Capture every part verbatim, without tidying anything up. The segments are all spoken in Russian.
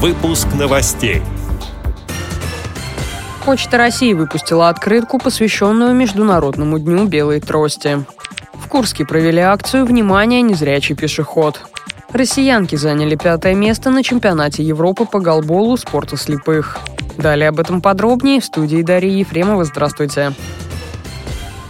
Выпуск новостей. Почта России выпустила открытку, посвященную Международному дню белой трости. В Курске провели акцию «Внимание! Незрячий пешеход». Россиянки заняли пятое место на чемпионате Европы по голболу спорта слепых. Далее об этом подробнее в студии Дарьи Ефремова. Здравствуйте.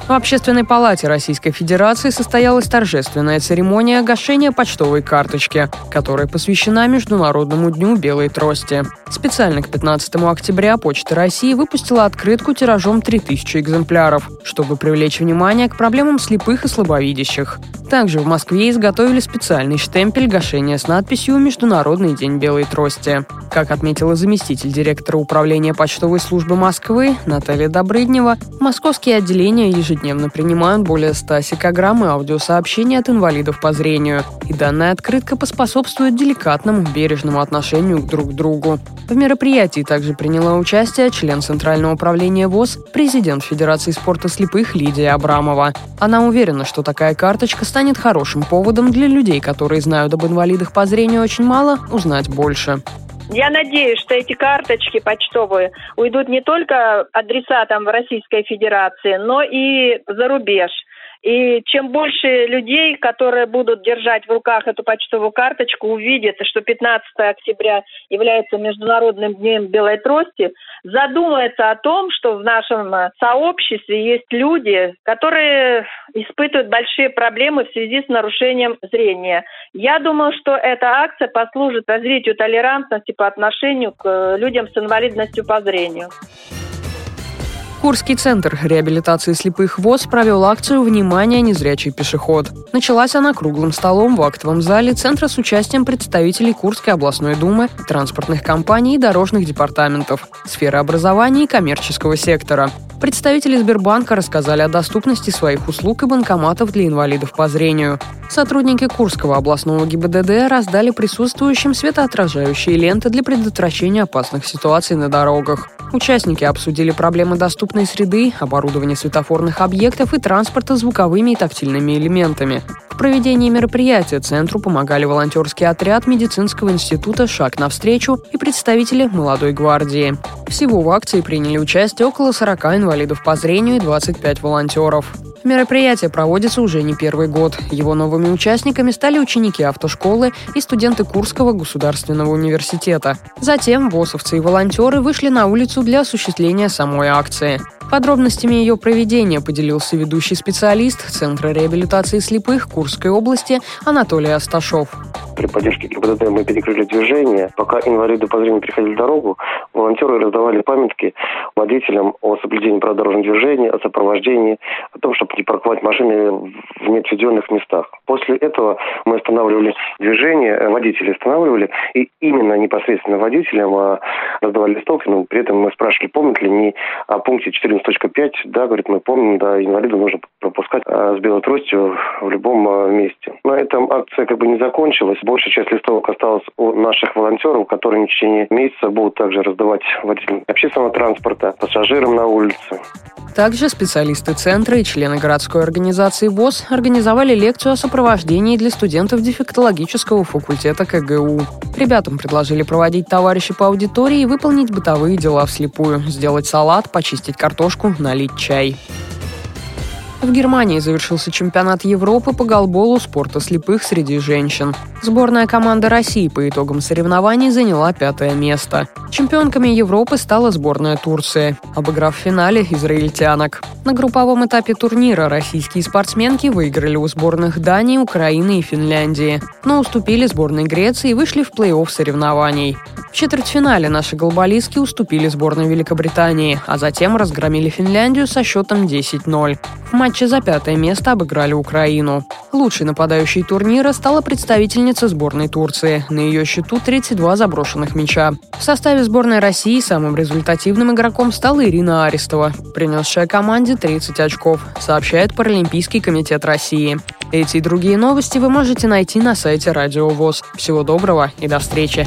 В Общественной палате Российской Федерации состоялась торжественная церемония гашения почтовой карточки, которая посвящена Международному дню белой трости. Специально к пятнадцатому октября Почта России выпустила открытку тиражом три тысячи экземпляров, чтобы привлечь внимание к проблемам слепых и слабовидящих. Также в Москве изготовили специальный штемпель гашения с надписью «Международный день белой трости». Как отметила заместитель директора управления почтовой службы Москвы Наталья Добрыднева, московские отделения ежедневно Ежедневно принимают более ста секограмм и аудиосообщений от инвалидов по зрению, и данная открытка поспособствует деликатному, бережному отношению друг к другу. В мероприятии также приняла участие член Центрального управления ВОЗ, президент Федерации спорта слепых Лидия Абрамова. Она уверена, что такая карточка станет хорошим поводом для людей, которые знают об инвалидах по зрению очень мало, узнать больше. Я надеюсь, что эти карточки почтовые уйдут не только адресатам в Российской Федерации, но и за рубеж. И чем больше людей, которые будут держать в руках эту почтовую карточку, увидят, что пятнадцатое октября является Международным днем белой трости, задумаются о том, что в нашем сообществе есть люди, которые испытывают большие проблемы в связи с нарушением зрения. Я думаю, что эта акция послужит развитию толерантности по отношению к людям с инвалидностью по зрению. Курский центр реабилитации слепых ВОЗ провел акцию «Внимание! Незрячий пешеход». Началась она круглым столом в актовом зале центра с участием представителей Курской областной думы, транспортных компаний и дорожных департаментов, сферы образования и коммерческого сектора. Представители Сбербанка рассказали о доступности своих услуг и банкоматов для инвалидов по зрению. Сотрудники Курского областного ГИБДД раздали присутствующим светоотражающие ленты для предотвращения опасных ситуаций на дорогах. Участники обсудили проблемы доступной среды, оборудование светофорных объектов и транспорта звуковыми и тактильными элементами. В проведении мероприятия центру помогали волонтерский отряд медицинского института «Шаг навстречу» и представители «Молодой гвардии». Всего в акции приняли участие около сорока инвалидов по зрению и двадцать пять волонтеров. Мероприятие проводится уже не первый год. Его новыми участниками стали ученики автошколы и студенты Курского государственного университета. Затем ВОСовцы и волонтеры вышли на улицу для осуществления самой акции. Подробностями ее проведения поделился ведущий специалист Центра реабилитации слепых Курской области Анатолий Асташов. При поддержке ГИБДД мы перекрыли движение. Пока инвалиды по зрению переходили дорогу, волонтеры раздавали памятки водителям о соблюдении правил дорожного движения, о сопровождении, о том, чтобы не парковать машины в неотведенных местах. После этого мы останавливали движение, водители останавливали, и именно непосредственно водителям раздавали листовки, но при этом мы спрашивали, помнят ли они о пункте четырнадцать точка пять. Да, говорит, мы помним, да, инвалиду нужно пропускать с белой тростью в любом месте. На этом акция как бы не закончилась. Большая часть листовок осталась у наших волонтеров, которые в течение месяца будут также раздавать водителям общественного транспорта, пассажирам на улице. Также специалисты центра и члены городской организации ВОС организовали лекцию о сопровождении для студентов дефектологического факультета ка гэ у. Ребятам предложили проводить товарищей по аудитории и выполнить бытовые дела вслепую, сделать салат, почистить картошку, налить чай. В Германии завершился чемпионат Европы по голболу спорта слепых среди женщин. Сборная команда России по итогам соревнований заняла пятое место. Чемпионками Европы стала сборная Турции, обыграв в финале израильтянок. На групповом этапе турнира российские спортсменки выиграли у сборных Дании, Украины и Финляндии, но уступили сборной Греции и вышли в плей-офф соревнований. В четвертьфинале наши голболистки уступили сборной Великобритании, а затем разгромили Финляндию со счетом десять ноль. В матче за пятое место обыграли Украину. Лучшей нападающей турнира стала представительница сборной Турции. На ее счету тридцать два заброшенных мяча. В составе сборной России самым результативным игроком стала Ирина Аристова, принесшая команде тридцать очков, сообщает Паралимпийский комитет России. Эти и другие новости вы можете найти на сайте Радио ВОС. Всего доброго и до встречи!